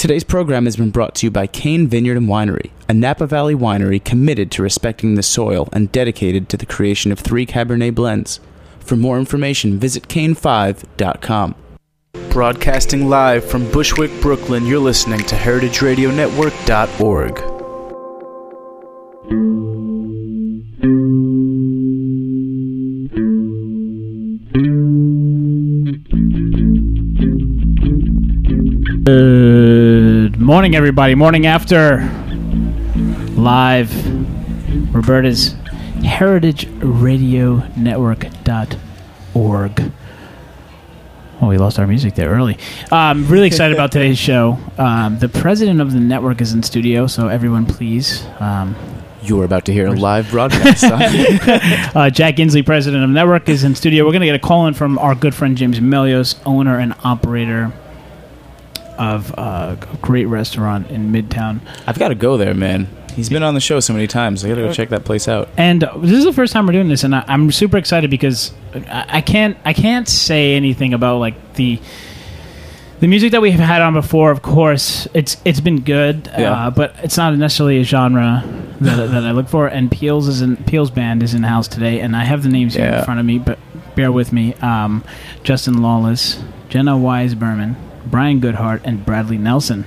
Today's program has been brought to you by Cain Vineyard and Winery, a Napa Valley winery committed to respecting the soil and dedicated to the creation of 3 Cabernet blends. For more information, visit cain5.com. Broadcasting live from Bushwick, Brooklyn, you're listening to heritageradionetwork.org. Good morning, everybody. Morning After live. Roberta's heritageradionetwork.org. Oh, we lost our music there early. I'm really excited about today's show. The president of the network is in studio, so everyone please. You're about to hear a live broadcast. Jack Inslee, president of the network, is in studio. We're going to get a call in from our good friend James Melios, owner and operator of a great restaurant in Midtown. I've got to go there, man. He's been on the show so many times. I got to go check that place out. And this is the first time we're doing this, and I'm super excited because I can't say anything about like the music that we've had on before. Of course, it's been good, yeah. But it's not necessarily a genre that I look for. And Peels band is in the house today, and I have the names here in front of me, but bear with me. Justin Lawless, Jenna Wise-Berman, Brian Goodhart, and Bradley Nelson.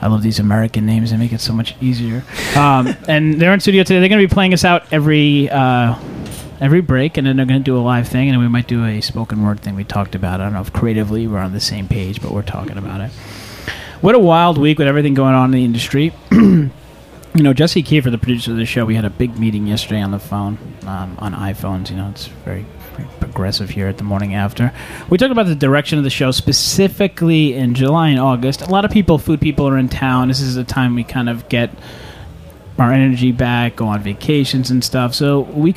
I love these American names. They make it so much easier. And they're in studio today. They're going to be playing us out every break, and then they're going to do a live thing, and then we might do a spoken word thing we talked about. I don't know if creatively we're on the same page, but we're talking about it. What a wild week with everything going on in the industry. You know, Jesse Kiefer, the producer of the show, we had a big meeting yesterday on the phone, on iPhones. You know, it's very progressive here at The Morning After. We talked about the direction of the show, specifically in July and August. A lot of people, food people, are in town. This is the time we kind of get our energy back, go on vacations and stuff. So we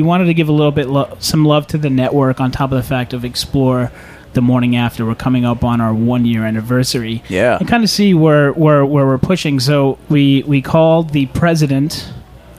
wanted to give a little bit some love to the network on top of the fact of explore The Morning After. We're coming up on our 1-year anniversary. Yeah. And kind of see where we're pushing. So we called the president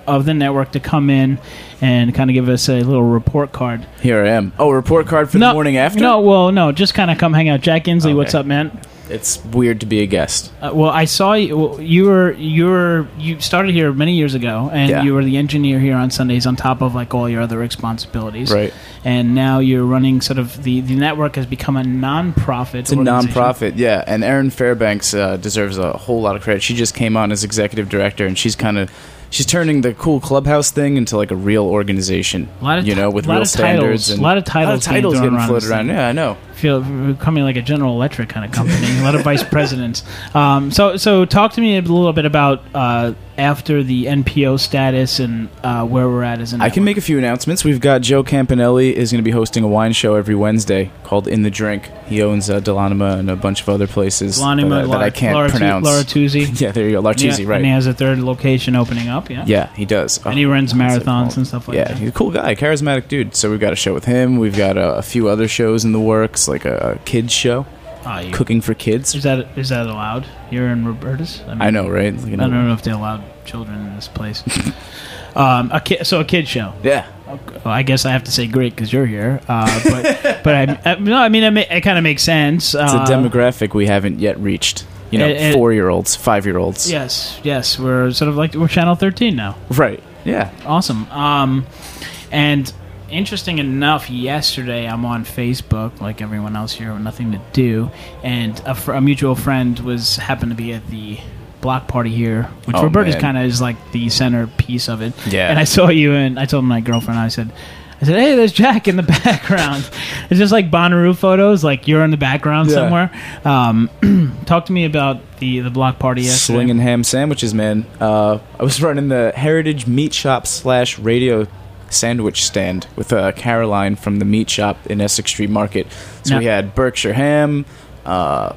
of the network to come in and kind of give us a little report card. Here I am. Oh, a report card for The Morning After? No, just kind of come hang out. Jack Inslee, okay. What's up, man? It's weird to be a guest. Well, I saw you. Well, you started here many years ago, and you were the engineer here on Sundays on top of like all your other responsibilities. Right. And now you're running sort of the network has become a nonprofit. It's a nonprofit, yeah. And Aaron Fairbanks deserves a whole lot of credit. She just came on as executive director, and she's turning the cool clubhouse thing into like a real organization, with real standards. And a lot of titles getting floated around. Yeah, I know. We're becoming like a General Electric kind of company. A lot of vice presidents. So talk to me a little bit about after the NPO status and where we're at as an. I can make a few announcements. We've got Joe Campanelli is going to be hosting a wine show every Wednesday called In the Drink. He owns Delanima and a bunch of other places that I can't pronounce. L'Artusi. Yeah, there you go. L'Artusi, right. And he has a third location opening up. Yeah. Yeah, he does. And he runs marathons and stuff like that. Yeah, he's a cool guy, charismatic dude. So we've got a show with him. We've got a few other shows in the works, like a kids show, cooking for kids. Is that allowed here in Roberta's? I know, right? Like, I don't know if they allowed children in this place. So a kids show. Yeah. Well, I guess I have to say great because you're here. It kind of makes sense. It's a demographic we haven't yet reached. 4-year-olds, 5-year-olds. Yes. We're sort of like we're Channel 13 now. Right. Yeah. Awesome. And. Interesting enough, yesterday I'm on Facebook, like everyone else here, with nothing to do, and a mutual friend happened to be at the block party here, which Roberta's kind of is like the centerpiece of it. Yeah. And I saw you, and I told my girlfriend, I said, hey, there's Jack in the background. It's just like Bonnaroo photos, like you're in the background somewhere. Talk to me about the block party yesterday. Slinging ham sandwiches, man. I was running the Heritage Meat Shop / radio sandwich stand with Caroline from the meat shop in Essex Street Market. So we had Berkshire ham,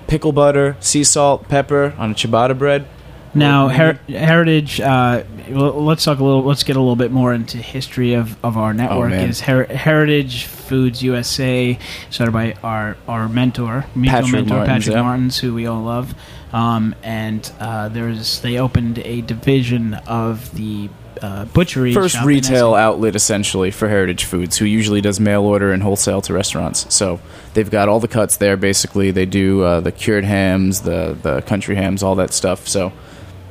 pickle butter, sea salt, pepper on a ciabatta bread. Now, Heritage, let's get a little bit more into history of our network. Is Heritage Foods USA, started by our mentor, Patrick Martins, who we all love. And they opened a division of the butchery first shop retail outlet essentially for Heritage Foods, who usually does mail order and wholesale to restaurants. So they've got all the cuts there. Basically, they do the cured hams, the country hams, all that stuff. So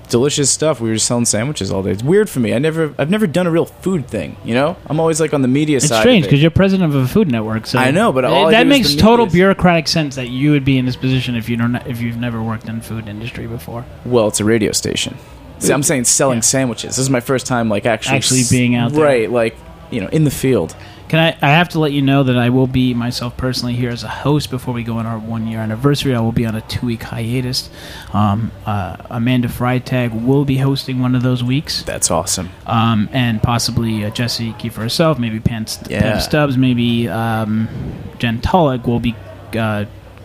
delicious stuff. We were just selling sandwiches all day. It's weird for me. I've never done a real food thing. You know, I'm always like on the media side. It's strange because you're president of a food network. So I know, but that makes total bureaucratic sense that you would be in this position if you've never worked in food industry before. Well, it's a radio station. See, I'm saying selling sandwiches. This is my first time, like, actually being out there, right? Like, you know, in the field. Can I have to let you know that I will be myself personally here as a host before we go on our 1-year anniversary. I will be on a 2-week hiatus. Amanda Freitag will be hosting one of those weeks. That's awesome. And possibly Jesse Kiefer herself, maybe Pam Stubbs, maybe Jen Tulloch will be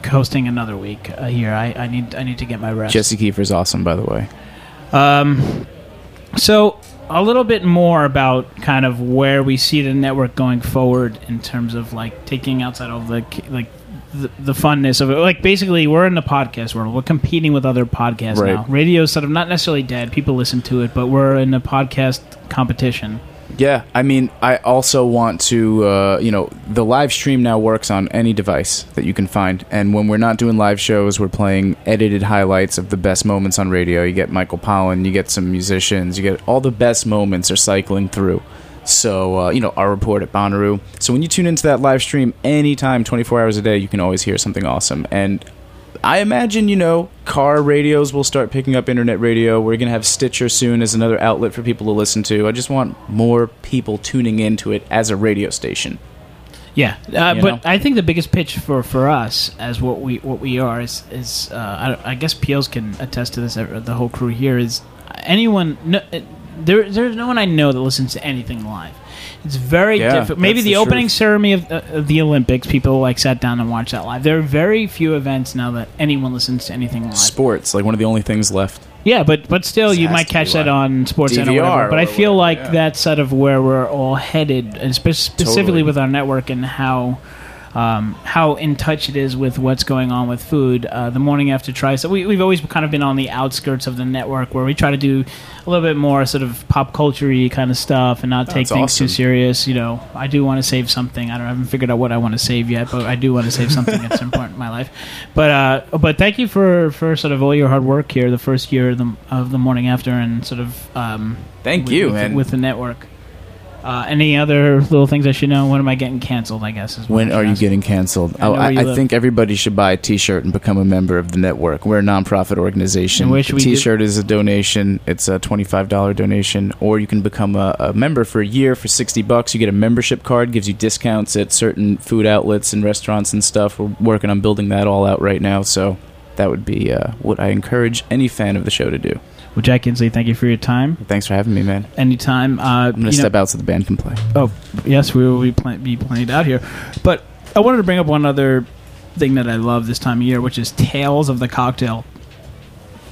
hosting another week here. I need to get my rest. Jesse Kiefer's awesome, by the way. So a little bit more about kind of where we see the network going forward in terms of like taking outside of the funness of it. Like basically we're in the podcast world. We're competing with other podcasts now. Radio's sort of not necessarily dead. People listen to it, but we're in a podcast competition. Yeah, I mean, I also want to, the live stream now works on any device that you can find. And when we're not doing live shows, we're playing edited highlights of the best moments on radio. You get Michael Pollan, you get some musicians, you get all the best moments are cycling through. So, our report at Bonnaroo. So when you tune into that live stream anytime, 24 hours a day, you can always hear something awesome. And I imagine, car radios will start picking up internet radio. We're going to have Stitcher soon as another outlet for people to listen to. I just want more people tuning into it as a radio station. Yeah, but I think the biggest pitch for us as what we are is I guess Peels can attest to this, the whole crew here, is anyone... There's no one I know that listens to anything live. It's very difficult. Maybe the opening ceremony of the Olympics, people sat down and watched that live. There are very few events now that anyone listens to anything live. Sports, one of the only things left. Yeah, but still, you might catch that on SportsCenter or whatever. But I feel like that's sort of where we're all headed, and specifically with our network and how in touch it is with what's going on with food. The Morning After tries. So we've always kind of been on the outskirts of the network where we try to do a little bit more sort of pop culture-y kind of stuff and not take things too serious. I do want to save something. I haven't figured out what I want to save yet, but I do want to save something that's important in my life. But thank you for sort of all your hard work here the first year of the Morning After and sort of... With the network. Any other little things I should know? When am I getting canceled, I guess? When are you getting canceled? I think everybody should buy a T-shirt and become a member of the network. We're a nonprofit organization. The T-shirt is a donation. It's a $25 donation. Or you can become a member for a year for $60. You get a membership card. Gives you discounts at certain food outlets and restaurants and stuff. We're working on building that all out right now. So that would be what I encourage any fan of the show to do. Well, Jack Inslee, thank you for your time. Thanks for having me, man. Anytime. I'm going to step out so the band can play. Oh, yes, we will be playing out here. But I wanted to bring up one other thing that I love this time of year, which is Tales of the Cocktail,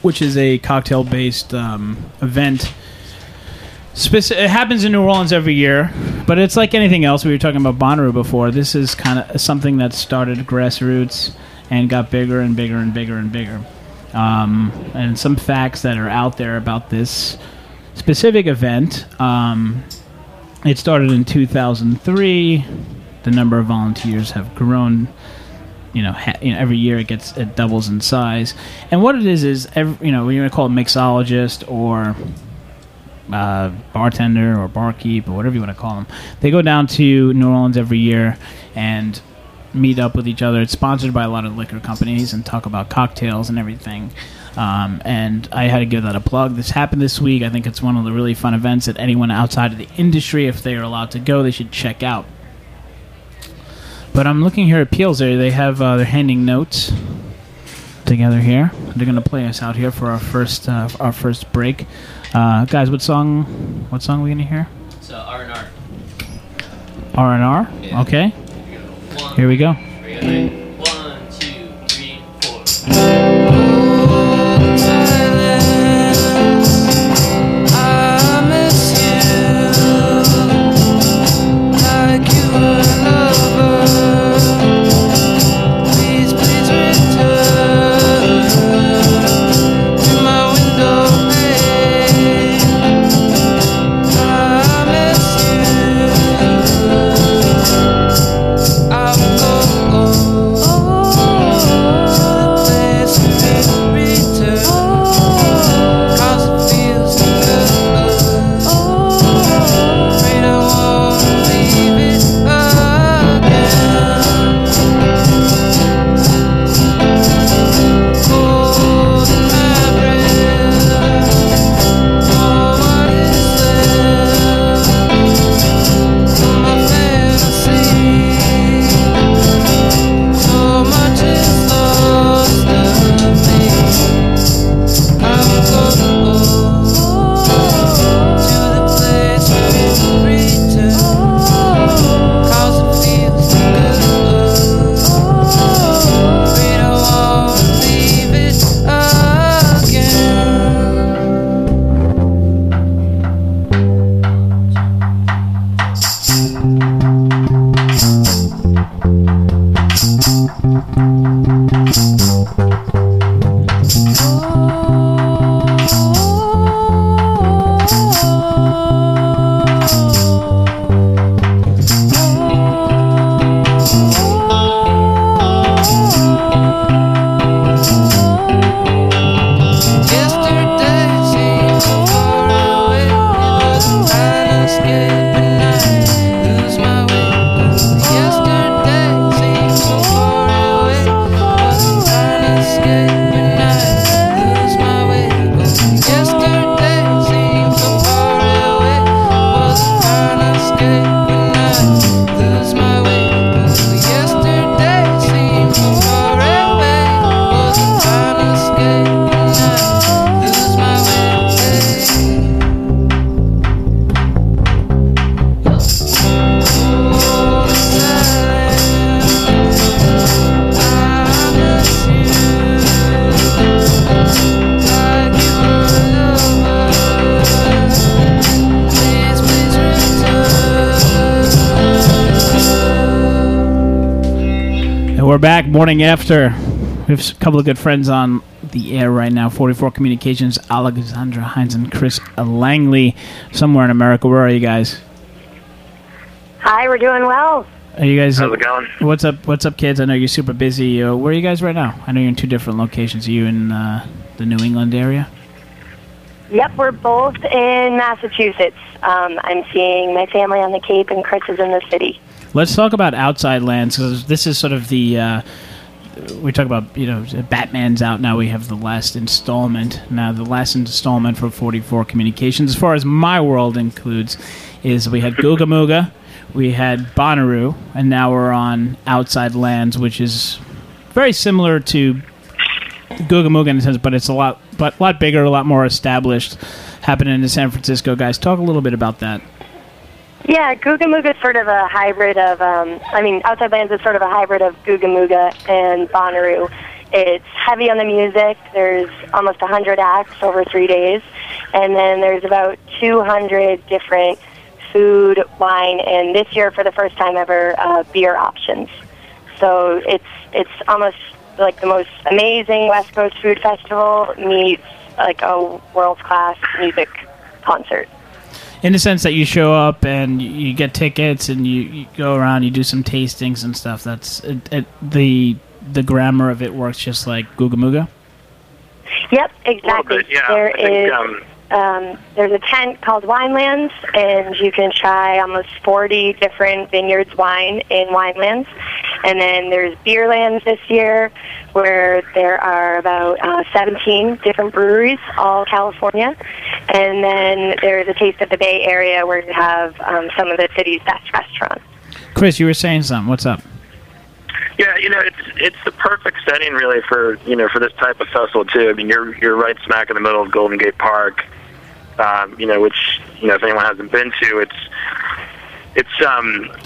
which is a cocktail-based event. It happens in New Orleans every year, but it's like anything else. We were talking about Bonnaroo before. This is kind of something that started grassroots and got bigger and bigger and bigger and bigger. And some facts that are out there about this specific event. It started in 2003. The number of volunteers have grown. Every year it doubles in size. And what it is you're going to call it mixologist or bartender or barkeep or whatever you want to call them. They go down to New Orleans every year and meet up with each other. It's sponsored by a lot of liquor companies and talk about cocktails and everything. And I had to give that a plug. This happened this week. I think it's one of the really fun events that anyone outside of the industry, if they are allowed to go, they should check out. But I'm looking here at Peels. They have they're handing notes together here. They're going to play us out here for our first break. Guys, what song are we going to hear? It's R&R. R&R? Yeah. Okay. Here we go. 1, 2, 3, 4. We're back, Morning After. We have a couple of good friends on the air right now. 44 Communications, Alexandra Hines and Chris Langley, somewhere in America. Where are you guys? Hi, we're doing well. Are you guys? How's it going? What's up? What's up, kids? I know you're super busy. Where are you guys right now? I know you're in two different locations. Are you in the New England area? Yep, we're both in Massachusetts. I'm seeing my family on the Cape, and Chris is in the city. Let's talk about Outside Lands, because this is sort of the we talk about, you know, Batman's out now. We have the last installment. Now, the last installment for 44 Communications, as far as my world includes, is we had GoogaMooga, we had Bonnaroo, and now we're on Outside Lands, which is very similar to GoogaMooga in a sense, but it's a lot bigger, a lot more established, happening in San Francisco. Guys, talk a little bit about that. Yeah, GoogaMooga is sort of a hybrid of, Outside Lands is sort of a hybrid of GoogaMooga and Bonnaroo. It's heavy on the music. There's almost 100 acts over 3 days. And then there's about 200 different food, wine, and this year, for the first time ever, beer options. So it's almost like the most amazing West Coast food festival meets like a world-class music concert. In the sense that you show up and you get tickets and you go around, you do some tastings and stuff. That's the grammar of it works just like GoogaMooga. Yep, exactly. Bit, yeah. There's a tent called Winelands, and you can try almost 40 different vineyards wine in Winelands. And then there's Beerlands this year, where there are about 17 different breweries, all California. And then there's a Taste of the Bay Area, where you have some of the city's best restaurants. Chris, you were saying something. What's up? Yeah, you know, it's the perfect setting, really, for, you know, for this type of festival too. I mean, you're right smack in the middle of Golden Gate Park. You know, which, you know, if anyone hasn't been to, it's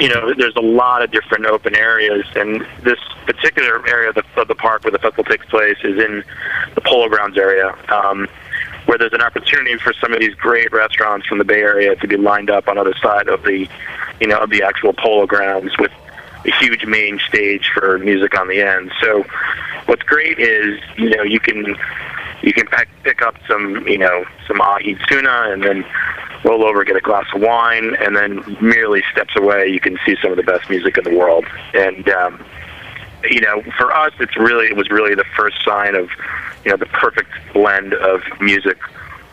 you know, there's a lot of different open areas, and this particular area of the park where the festival takes place is in the Polo Grounds area, where there's an opportunity for some of these great restaurants from the Bay Area to be lined up on the other side of the, you know, of the actual Polo Grounds with a huge main stage for music on the end. So what's great is, you know, you can pick up some, you know, some ahi tuna and then roll over, get a glass of wine, and then merely steps away, you can see some of the best music in the world. And, you know, for us, it was really the first sign of, you know, the perfect blend of music,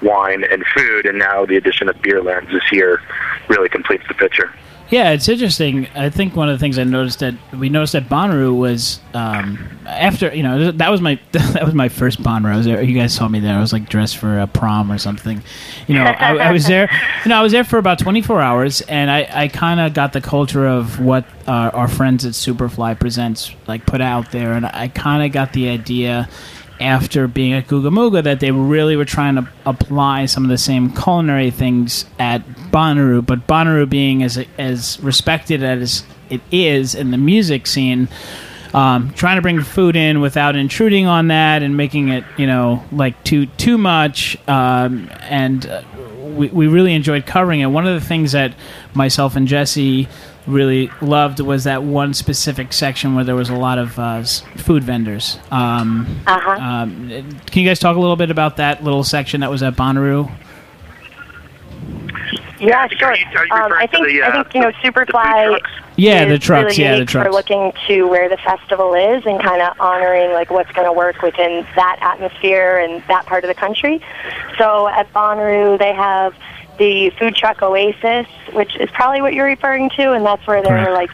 wine, and food, and now the addition of Beerlands this year really completes the picture. Yeah, it's interesting. I think one of the things I noticed that we noticed at Bonnaroo was after, you know, that was my first Bonnaroo. I was there. You guys saw me there. I was like dressed for a prom or something. You know, I was there. You know, I was there for about 24 hours, and I kind of got the culture of what our friends at Superfly Presents like put out there, and I kind of got the idea after being at GoogaMooga that they really were trying to apply some of the same culinary things at Bonnaroo, but Bonnaroo being as respected as it is in the music scene, trying to bring food in without intruding on that and making it, you know, like too much, and we really enjoyed covering it. One of the things that myself and Jesse really loved was that one specific section where there was a lot of food vendors. Can you guys talk a little bit about that little section that was at Bonnaroo? Yeah, sure. I think you know, Superfly. Yeah, the trucks. Really, yeah, the trucks. We're looking to where the festival is and kind of honoring like what's going to work within that atmosphere and that part of the country. So at Bonnaroo, they have the food truck oasis, which is probably what you're referring to, and that's where there were like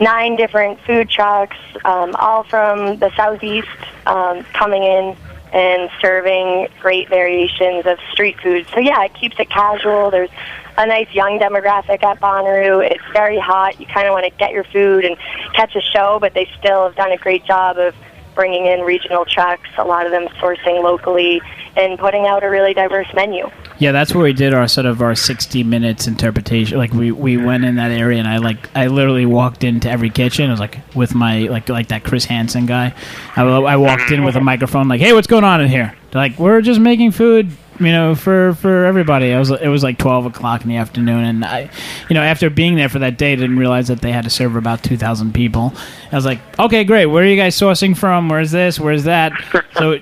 9 different food trucks, all from the southeast, coming in and serving great variations of street food. So yeah, it keeps it casual. There's a nice young demographic at Bonnaroo. It's very hot. You kind of want to get your food and catch a show, but they still have done a great job of bringing in regional trucks, a lot of them sourcing locally, and putting out a really diverse menu. Yeah, that's where we did our sort of our 60 minutes interpretation. Like we went in that area, and I literally walked into every kitchen. I was like with my like that Chris Hansen guy. I walked in with a microphone, like, hey, what's going on in here? They're like, we're just making food. you know, for everybody. It was like 12 o'clock in the afternoon, and I, you know, after being there for that day, didn't realize that they had to serve about 2,000 people. I was like, okay, great. Where are you guys sourcing from? Where's this? Where's that? So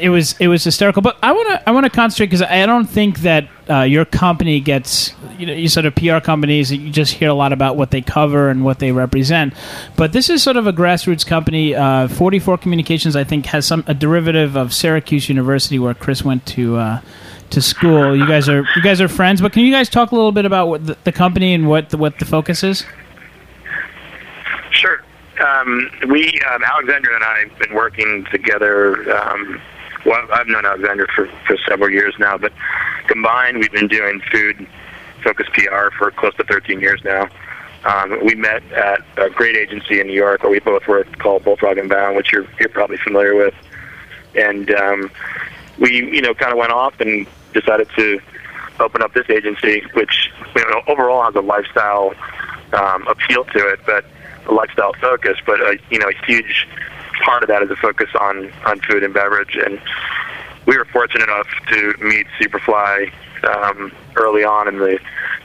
it was hysterical. But I wanna concentrate, because I don't think that your company gets, you know, you sort of PR companies, you just hear a lot about what they cover and what they represent. But this is sort of a grassroots company. 44 Communications, I think, has a derivative of Syracuse University, where Chris went to school. You guys are friends, but can you guys talk a little bit about what the company and what the focus is? Sure. We Alexandra and I have been working together. Well, I've known Alexandra for several years now, but combined we've been doing food-focused PR for close to 13 years now. We met at a great agency in New York where we both worked, called Bullfrog and Bound, which you're probably familiar with. And we, you know, kind of went off and decided to open up this agency, which, you know, overall has a lifestyle appeal to it, but a lifestyle focus, but a huge part of that is a focus on food and beverage. And we were fortunate enough to meet Superfly early on in the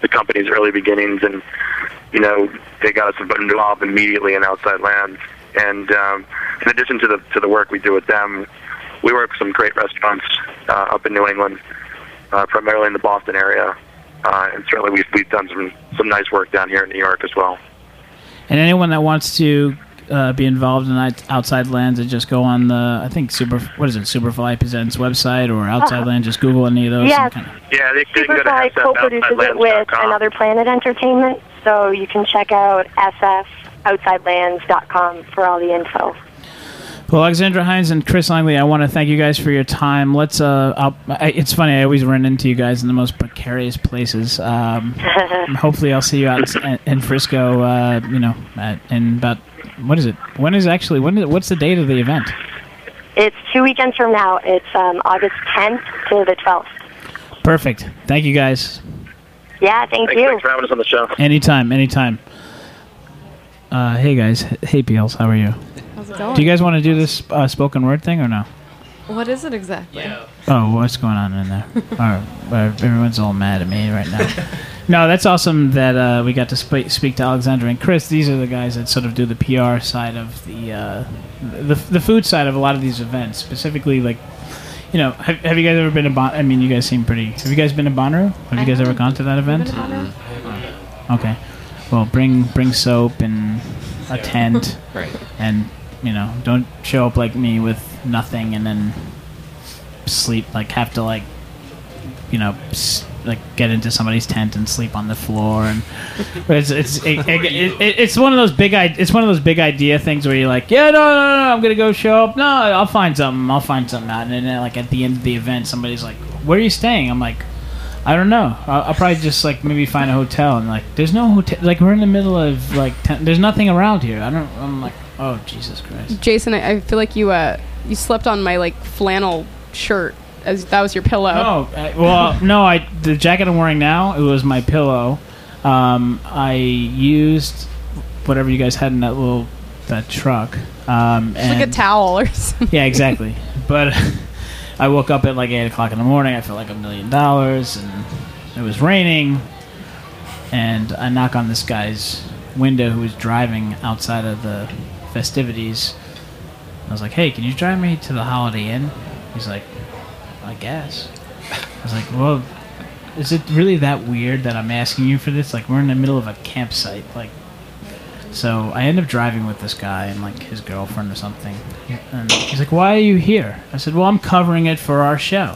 company's early beginnings, and, you know, they got us involved immediately in Outside Lands. And in addition to the work we do with them, we work with some great restaurants up in New England, primarily in the Boston area, and certainly we've done some nice work down here in New York as well. And anyone that wants to be involved in Outside Lands, and just go on the, I think, Superfly Presents website, or Outside Lands, just Google any of those. Yeah, they can go to SF, co-produces it with Another Planet Entertainment, so you can check out sfoutidelands.com for all the info. Well, Alexandra Hines and Chris Langley, I want to thank you guys for your time. Let's. It's funny, I always run into you guys in the most precarious places. Hopefully, I'll see you out in Frisco. In about, what is it? What's the date of the event? It's 2 weekends from now. It's August 10th to the 12th. Perfect. Thank you, guys. Yeah, thanks. Thanks for having us on the show. Anytime. Hey guys. Hey Peels, how are you? How's it going? Do you guys want to do this spoken word thing or no? What is it exactly? Yeah. Oh, what's going on in there? Everyone's all mad at me right now. No, that's awesome that we got to speak to Alexandra and Chris. These are the guys that sort of do the PR side of the food side of a lot of these events. Specifically, like, you know, have you guys ever been to Bonnaroo? I mean, you guys seem pretty. Have you guys been to Bonnaroo? Have you guys ever gone to that event? Okay. Well, bring soap and a tent, right. And, you know, don't show up like me with nothing and then sleep, like, have to, like, you know, like, get into somebody's tent and sleep on the floor. And it's one of those big idea things where you're like, yeah, no, I'm gonna go show up. No, I'll find something out. And then, like, at the end of the event, somebody's like, where are you staying? I'm like, I don't know. I'll probably just, like, maybe find a hotel. And, like, there's no hotel. Like, we're in the middle of, like, there's nothing around here. I'm like, oh, Jesus Christ. Jason, I feel like you slept on my, like, flannel shirt. As that was your pillow. The jacket I'm wearing now, it was my pillow. I used whatever you guys had in that truck. And like a towel or something. Yeah, exactly. But... I woke up at like 8 o'clock in the morning. I felt like $1 million, and it was raining. And I knock on this guy's window who was driving outside of the festivities. I was like, hey, can you drive me to the Holiday Inn? He's like, I guess. I was like, well, is it really that weird that I'm asking you for this? Like, we're in the middle of a campsite. Like, so I end up driving with this guy and, like, his girlfriend or something. And he's like, why are you here? I said, well, I'm covering it for our show.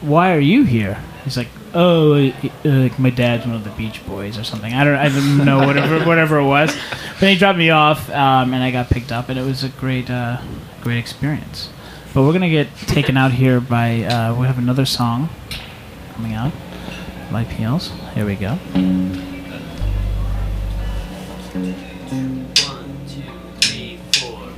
Why are you here? He's like, oh, like, my dad's one of the Beach Boys or something. I didn't know, whatever it was. But he dropped me off, and I got picked up, and it was a great experience. But we're going to get taken out here by, we have another song coming out by Peels. Here we go. 1, 2, 3, 4.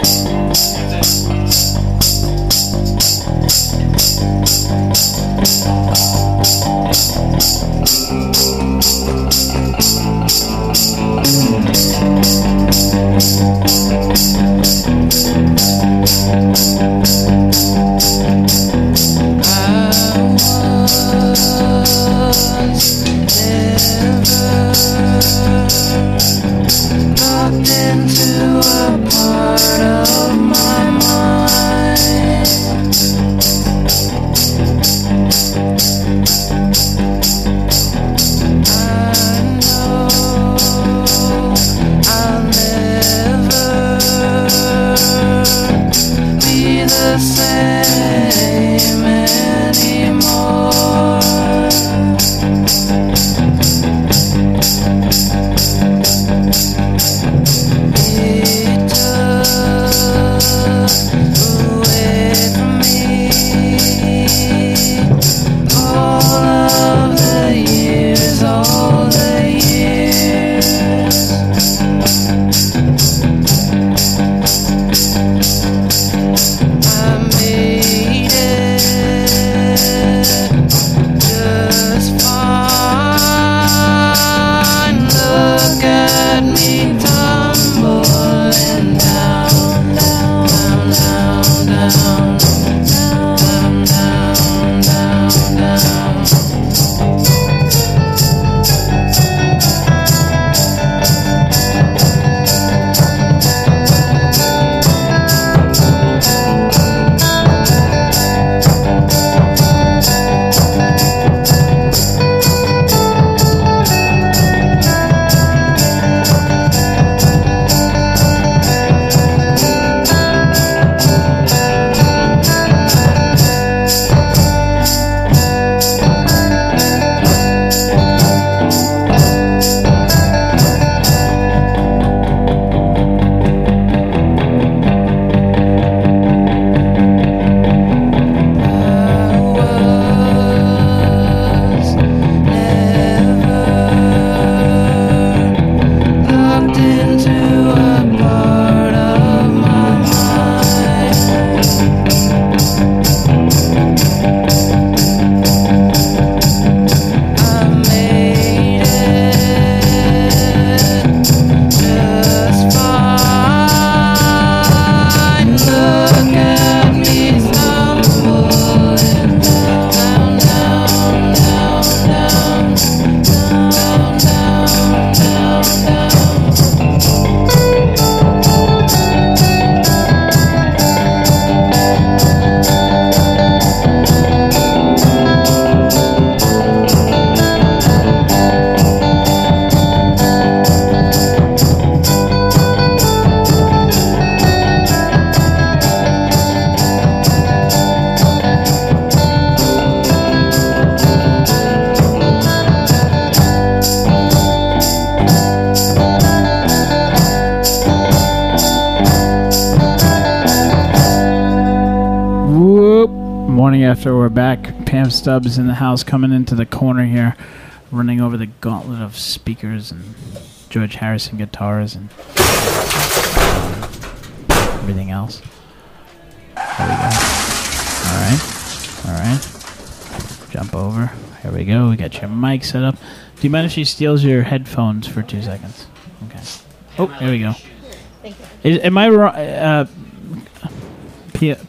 Morning After, we're back. Pam Stubbs in the house, coming into the corner here, running over the gauntlet of speakers and George Harrison guitars and everything else. There we go. All right. Jump over. Here we go. We got your mic set up. Do you mind if she steals your headphones for 2 seconds? Okay. Oh, here we go. Thank you. Am I wrong?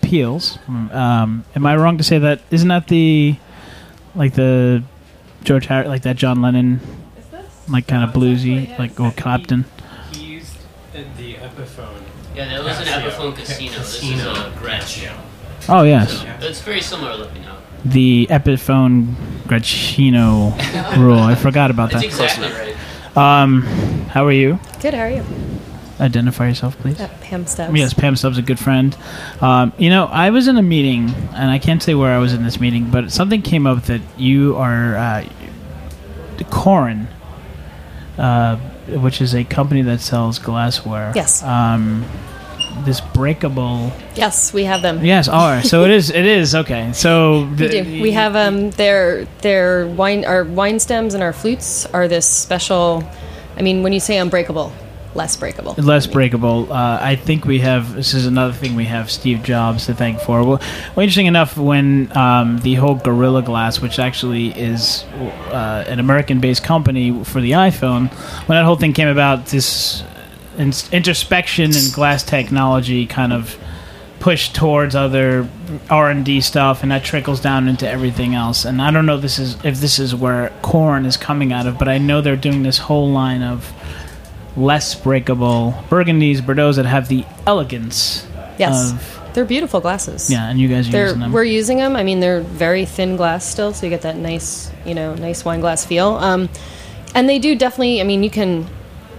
Peels. Am I wrong to say that? Isn't that the George Harrison, like that John Lennon, like kind of bluesy, like or Clapton? He used the Epiphone. Yeah, that was an Epiphone Casino. This is a Gretsch. Oh yes. So it's very similar looking out. The Epiphone Gretschino rule. I forgot about that. That's exactly right. How are you? Good. How are you? Identify yourself, please. Pam Stubbs. Yes, Pam Stubbs, a good friend. I was in a meeting, and I can't say where I was in this meeting, but something came up that you are Corin, which is a company that sells glassware. Yes. This breakable. Yes, we have them. Yes, so it is okay. So we do. We have their wine. Our wine stems and our flutes are this special. I mean, when you say unbreakable. Less breakable. I think we have. This is another thing we have Steve Jobs to thank for. Well, interesting enough, when the whole Gorilla Glass, which actually is an American-based company for the iPhone, when that whole thing came about, this introspection and glass technology kind of pushed towards other R&D stuff, and that trickles down into everything else. And I don't know if this is where Corin is coming out of, but I know they're doing this whole line of less breakable Burgundies, Bordeaux that have the elegance. Yes, they're beautiful glasses. Yeah, and you guys are using them. We're using them. I mean, they're very thin glass still, so you get that nice wine glass feel. And they do definitely. I mean, you can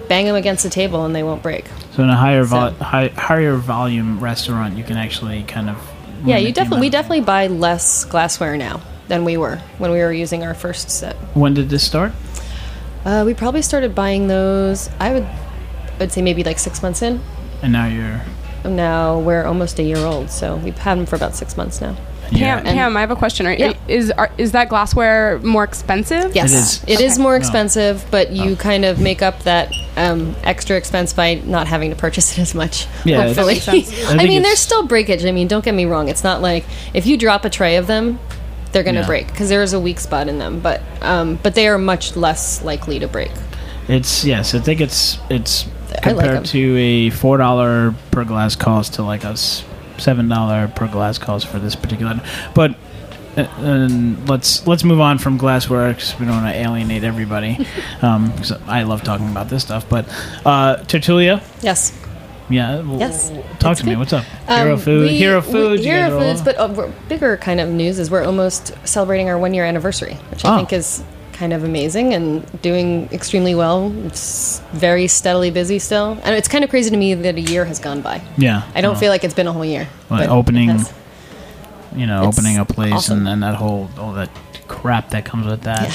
bang them against the table and they won't break. So in a higher volume restaurant, you can actually kind of. Yeah, we definitely buy less glassware now than we were when we were using our first set. When did this start? We probably started buying those, I would say maybe like 6 months in. And now we're almost a year old, so we've had them for about 6 months now. Yeah. Pam, I have a question. Is that glassware more expensive? Yes. It is more expensive, but you kind of make up that extra expense by not having to purchase it as much, hopefully. I mean, there's still breakage. I mean, don't get me wrong. It's not like if you drop a tray of them, they're going to break because there is a weak spot in them, but they are much less likely to break. I think it's compared to a $4 per glass cost to like a $7 per glass cost for this particular. But let's move on from glassware because we don't want to alienate everybody. So I love talking about this stuff, but Tertulia. Yes. Yeah. Yes. Talk to me. What's up? Hero Foods. But bigger kind of news is we're almost celebrating our 1 year anniversary, which I think is kind of amazing and doing extremely well. It's very steadily busy still, and it's kind of crazy to me that a year has gone by. Yeah. I don't feel like it's been a whole year. Well, opening a place awesome. and that whole that crap that comes with that.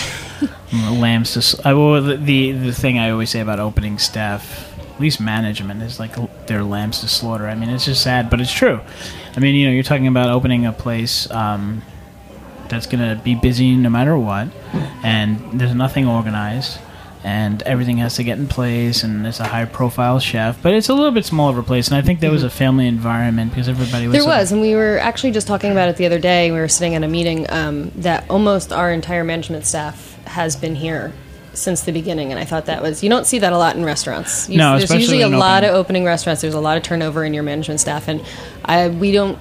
Yeah. The thing I always say about opening staff. At least management is like their lambs to slaughter. I mean, it's just sad, but it's true. I mean, you're talking about opening a place that's going to be busy no matter what, and there's nothing organized, and everything has to get in place, and it's a high-profile chef, but it's a little bit smaller of a place, and I think there was a family environment because everybody was... and we were actually just talking about it the other day. We were sitting at a meeting that almost our entire management staff has been here since the beginning, and I thought that was... You don't see that a lot in restaurants. There's usually a lot of opening restaurants. There's a lot of turnover in your management staff, and we don't...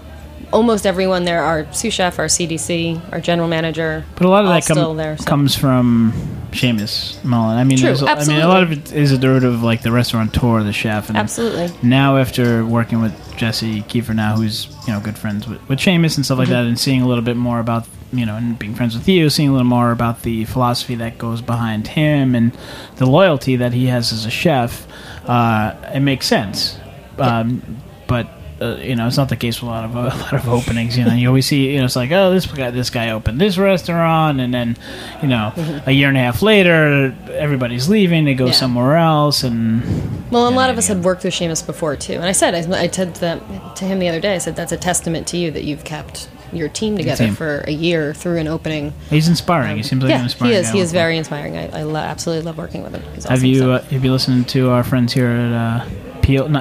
Almost everyone there, our sous chef, our CDC, our general manager... But a lot of that comes from Seamus Mullen. I mean, true, absolutely. I mean, a lot of it is a derivative of, like, the restaurateur, the chef. And absolutely. Now, after working with Jesse Kiefer now, who's, good friends with Seamus and stuff like that, and seeing a little bit more about... and being friends with you, seeing a little more about the philosophy that goes behind him and the loyalty that he has as a chef, it makes sense. But it's not the case with a lot of openings. You always see, it's like, oh, this guy opened this restaurant, and then, a year and a half later, everybody's leaving. They go somewhere else, and a lot of us had worked with Seamus before too. And I said to him the other day, I said that's a testament to you that you've kept your team together for a year through an opening. He's inspiring. He seems like an inspiring guy. He is very inspiring. I absolutely love working with him. He's awesome. Have you listened to our friends here at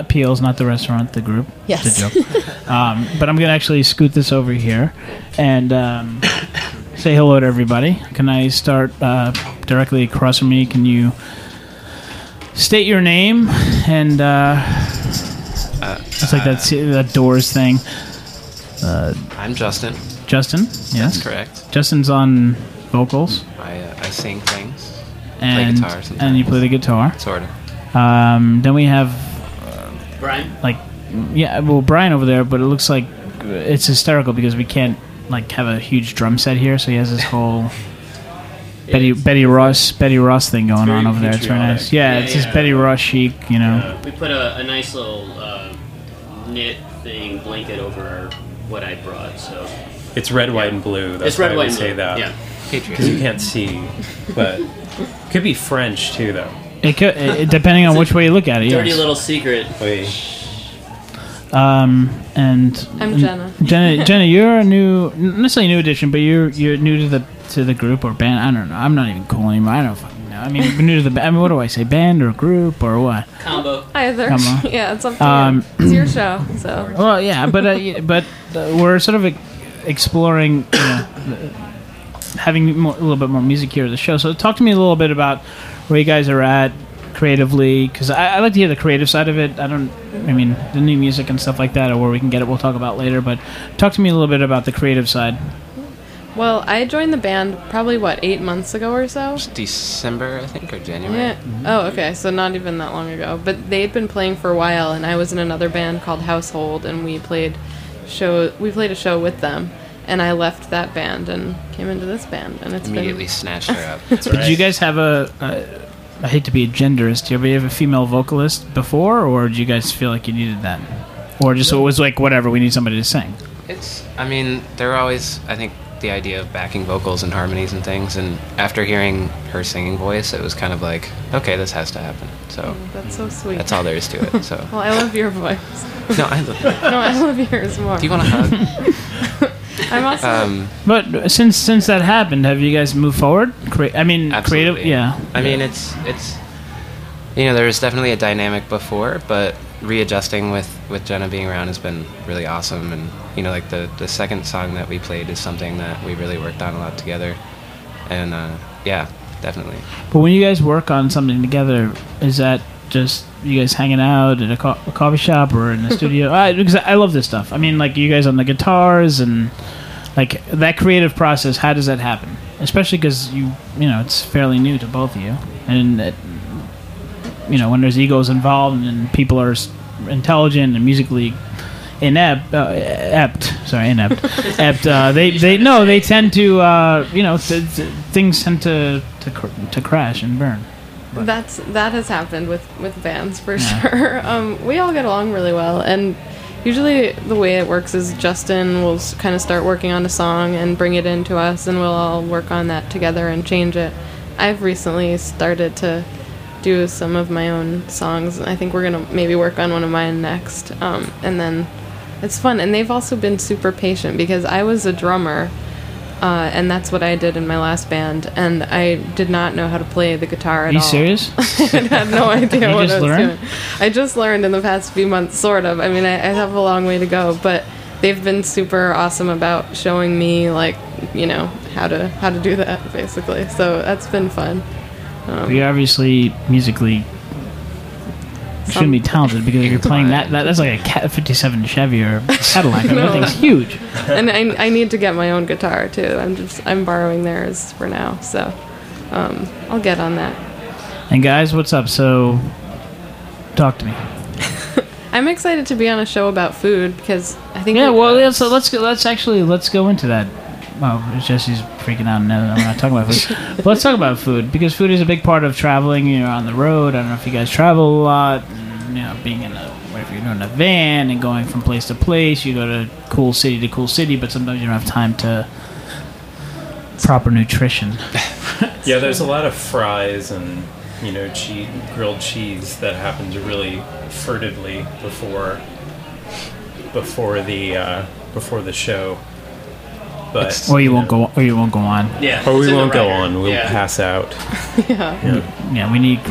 Peels, not the restaurant, the group? Yes. It's a joke. But I'm going to actually scoot this over here and say hello to everybody. Can I start directly across from me? Can you state your name and it's like that Doors thing. I'm Justin. Justin, yes. That's correct. Justin's on vocals. I sing things, and play guitar sometimes. And you play the guitar. Sort of. Then we have Brian. Brian over there, but it looks like it's hysterical because we can't have a huge drum set here, so he has this whole Betty Ross thing going on over there. It's very nice. Yeah, it's his Betty Ross chic, you know. We put a nice little knit thing blanket over what I brought, so it's red, white, and blue. That's why I say that. Yeah, because you can't see, but it could be French too, though. It could, depending on which way you look at it. Dirty little secret. And I'm Jenna. Jenna, you're not necessarily new addition, but you're new to the group or band. I don't know. I'm not even cool anymore. I don't fucking know. I mean, we're new to the band. I mean, what do I say? Band or group or what? Combo. Either. Yeah, it's up to you. It's your show. So. Well, yeah, but we're sort of exploring, having a little bit more music here at the show. So talk to me a little bit about where you guys are at creatively, because I like to hear the creative side of it. The new music and stuff like that, or where we can get it, we'll talk about later. But talk to me a little bit about the creative side. Well, I joined the band probably, 8 months ago or so? It's December, I think, or January. Yeah. Mm-hmm. Oh, okay, so not even that long ago. But they'd been playing for a while, and I was in another band called Household, and we played a show with them, and I left that band and came into this band, and it's immediately snatched her up. That's right. Did you guys have I hate to be a genderist here, but you have a female vocalist before, or do you guys feel like you needed that? Or just it was whatever, we need somebody to sing? They're always, I think, the idea of backing vocals and harmonies and things, and after hearing her singing voice, it was kind of like, okay, this has to happen. So that's so sweet. That's all there is to it. So well, I love your voice. No, I love yours. No, I love yours more. Do you want a hug? I'm also. But since that happened, have you guys moved forward? Absolutely. Creative. Yeah. It's there was definitely a dynamic before, but readjusting with Jenna being around has been really awesome. And the second song that we played is something that we really worked on a lot together, and definitely. But when you guys work on something together, is that just you guys hanging out at a coffee shop or in the studio? Because I love this stuff. You guys on the guitars and that creative process, how does that happen, especially because you it's fairly new to both of you, and it, when there's egos involved and people are intelligent and musically they tend to, things tend to crash and burn. But that has happened with bands for sure. We all get along really well, and usually the way it works is Justin will kind of start working on a song and bring it in to us, and we'll all work on that together and change it. I've recently started to do some of my own songs. I think we're going to maybe work on one of mine next, and then it's fun. And they've also been super patient, because I was a drummer, and that's what I did in my last band, and I did not know how to play the guitar at all. Are you serious? I had no idea what I was doing. I just learned in the past few months, sort of. I have a long way to go, but they've been super awesome about showing me, how to do that, basically. So that's been fun. You're obviously musically shouldn't be talented, because if you're playing that's like a 57 Chevy or Cadillac. That thing's huge. And I need to get my own guitar too. I'm borrowing theirs for now, so I'll get on that. And guys, what's up? So talk to me. I'm excited to be on a show about food, because I think so let's go into that. Well, Jesse's freaking out now that I'm not talking about food. But let's talk about food, because food is a big part of traveling. You're on the road. I don't know if you guys travel a lot. Being in a van and going from place to place. You go to cool city, but sometimes you don't have time to proper nutrition. Yeah, there's a lot of fries and grilled cheese that happens really furtively before the show. But or you won't go on. Yeah. Or we won't go on. We'll pass out. Yeah. We need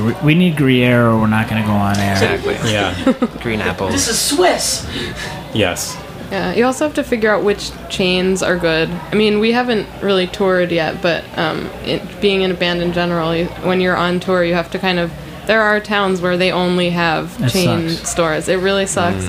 Gruyere, or we're not going to go on air. Exactly. Yeah. Green apples. This is Swiss. Yes. Yeah. You also have to figure out which chains are good. I mean, we haven't really toured yet, but being in a band in general, when you're on tour, you have to kind of. There are towns where they only have chain stores. It really sucks,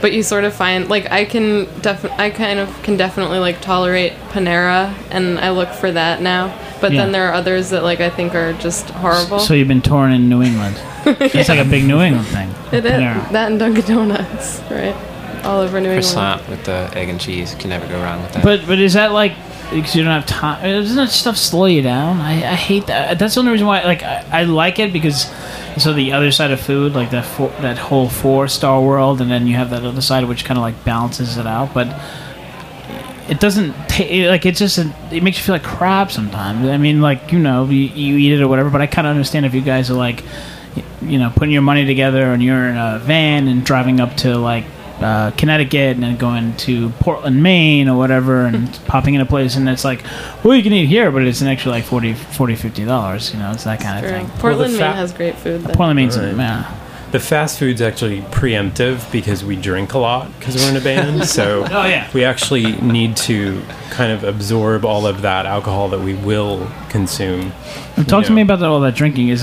but you sort of find like I can definitely like tolerate Panera, and I look for that now. But then there are others that like I think are just horrible. So you've been torn in New England. It's like a big New England thing. It is that and Dunkin' Donuts, right? All over New England. Croissant with the egg and cheese, can never go wrong with that. But is that like? Because you don't have time. Doesn't that stuff slow you down? I hate that. That's the only reason why. Like I like it because so the other side of food, like that whole 4-star world, and then you have that other side which kind of like balances it out. But it doesn't it makes you feel like crap sometimes. I mean, like you eat it or whatever. But I kind of understand if you guys are like putting your money together and you're in a van and driving up to like. Connecticut and then going to Portland, Maine or whatever and popping in a place and it's like, well, you can eat here but it's an extra like $40, $50, it's that kind of thing. Portland, Maine has great food though. Portland, Maine's the fast food's actually preemptive because we drink a lot because we're in a band so we actually need to kind of absorb all of that alcohol that we will consume. Talk to me about all that drinking. Is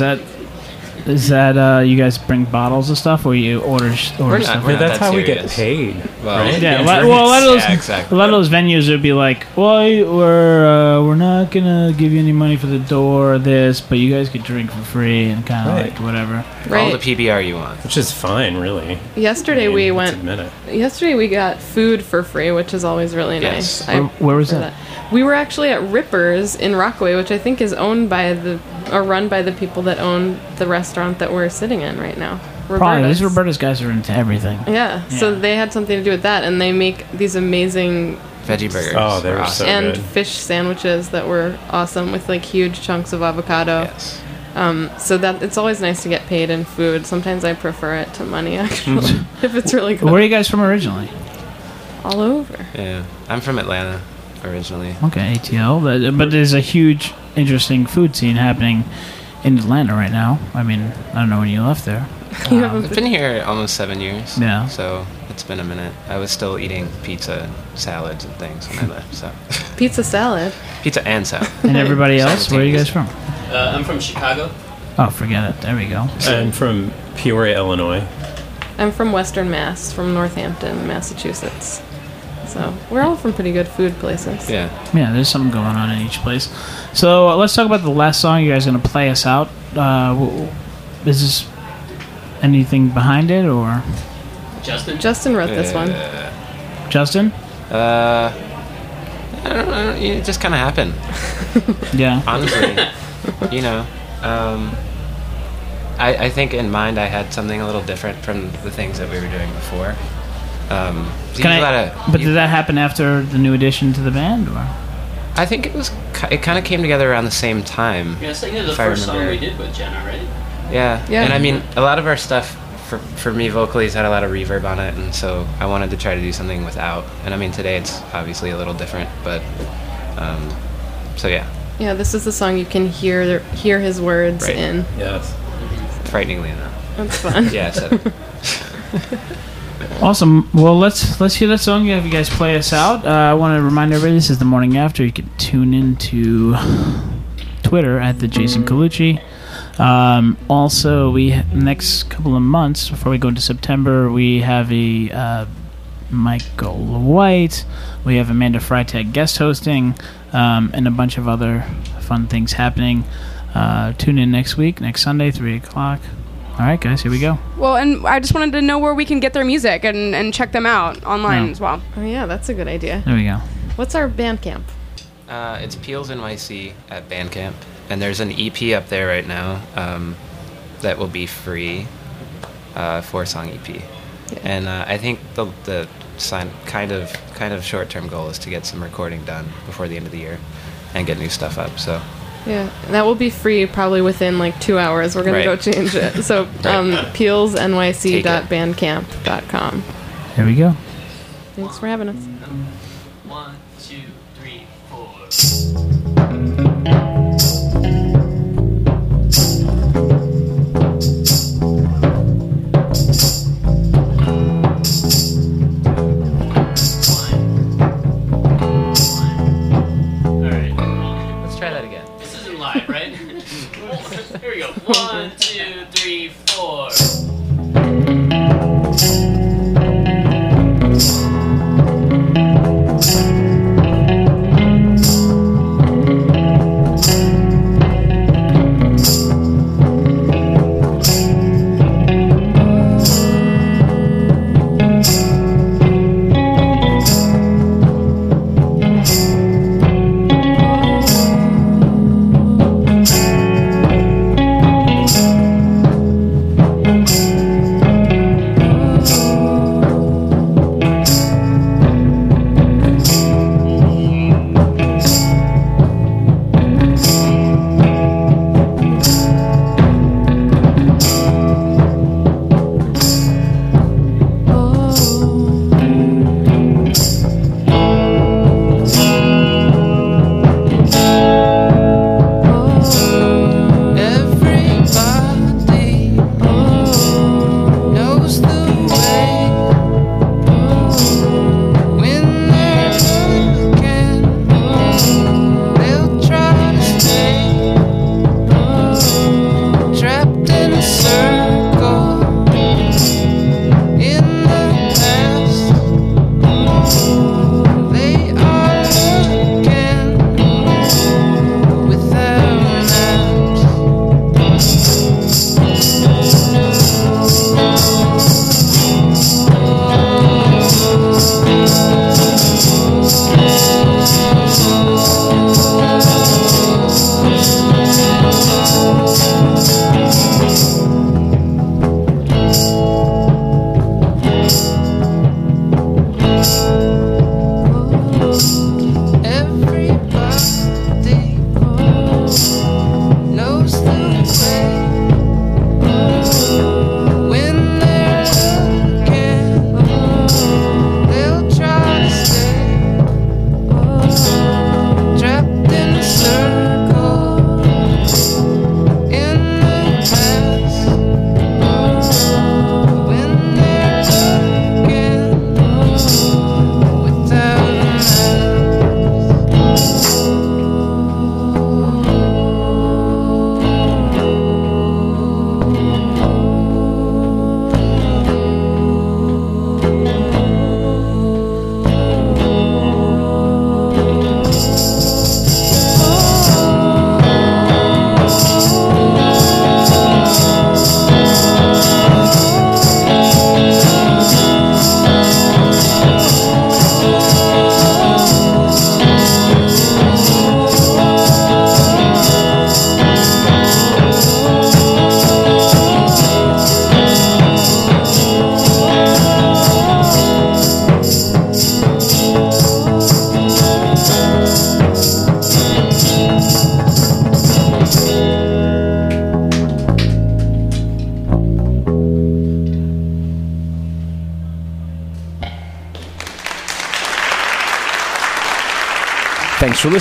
that you guys bring bottles of stuff, or you order stuff? That's how we get paid. Well, right? A lot of those, exactly. A lot of those venues would be like, well, we're not gonna give you any money for the door or this, but you guys could drink for free and kind of like whatever. Right. All the PBR you want, which is fine, really. Yesterday we got food for free, which is always really nice. Where was that? We were actually at Rippers in Rockaway, which I think is owned by run by the people that own the restaurant that we're sitting in right now. Probably. These Roberta's guys are into everything. Yeah, so they had something to do with that, and they make these amazing veggie burgers. Oh, they were awesome. And fish sandwiches that were awesome with like huge chunks of avocado. Yes. So that it's always nice to get paid in food. Sometimes I prefer it to money, actually, if it's really good. Where are you guys from originally? All over. Yeah, I'm from Atlanta originally. Okay, ATL, but there's a huge... interesting food scene happening in Atlanta right now. I mean, I don't know when you left there. I've been here almost 7 years. Yeah. So it's been a minute. I was still eating pizza, salads, and things when I left. So pizza salad. Pizza and salad. And everybody else, where are you guys from? I'm from Chicago. Oh, forget it. There we go. I'm from Peoria, Illinois. I'm from Western Mass, from Northampton, Massachusetts. So we're all from pretty good food places. Yeah, there's something going on in each place. So let's talk about the last song you guys are going to play us out. Is this anything behind it or? Justin wrote this one. Justin? I don't know. It just kind of happened. Yeah. Honestly, I think in mind I had something a little different from the things that we were doing before. Did that happen after the new addition to the band? Or? I think it kind of came together around the same time. Yeah, it's like the first song we did with Jenna, right? Yeah. And I mean, a lot of our stuff for me vocally has had a lot of reverb on it, and so I wanted to try to do something without. And I mean, today it's obviously a little different, but so yeah. Yeah, this is the song you can hear his words in. Yes, frighteningly enough. That's fun. Yeah, I said it. Awesome. Well, let's hear that song. You have you guys play us out. I want to remind everybody this is The Morning After. You can tune into Twitter at the Jason Colucci. Also, next couple of months before we go into September, we have a Michael White. We have Amanda Freitag guest hosting, and a bunch of other fun things happening. Tune in next week, next Sunday, 3:00. All right, guys, here we go. Well, and I just wanted to know where we can get their music and check them out online as well. Oh, yeah, that's a good idea. There we go. What's our Bandcamp? It's Peels NYC at Bandcamp, and there's an EP up there right now that will be free, 4-song EP. Yeah. And I think the kind of short-term goal is to get some recording done before the end of the year and get new stuff up, so... Yeah, that will be free probably within like 2 hours. We're going to go change it. So peelsnyc.bandcamp.com. There we go. Thanks for having us. One, two, three. Here we go. 1, 2, 3, 4. For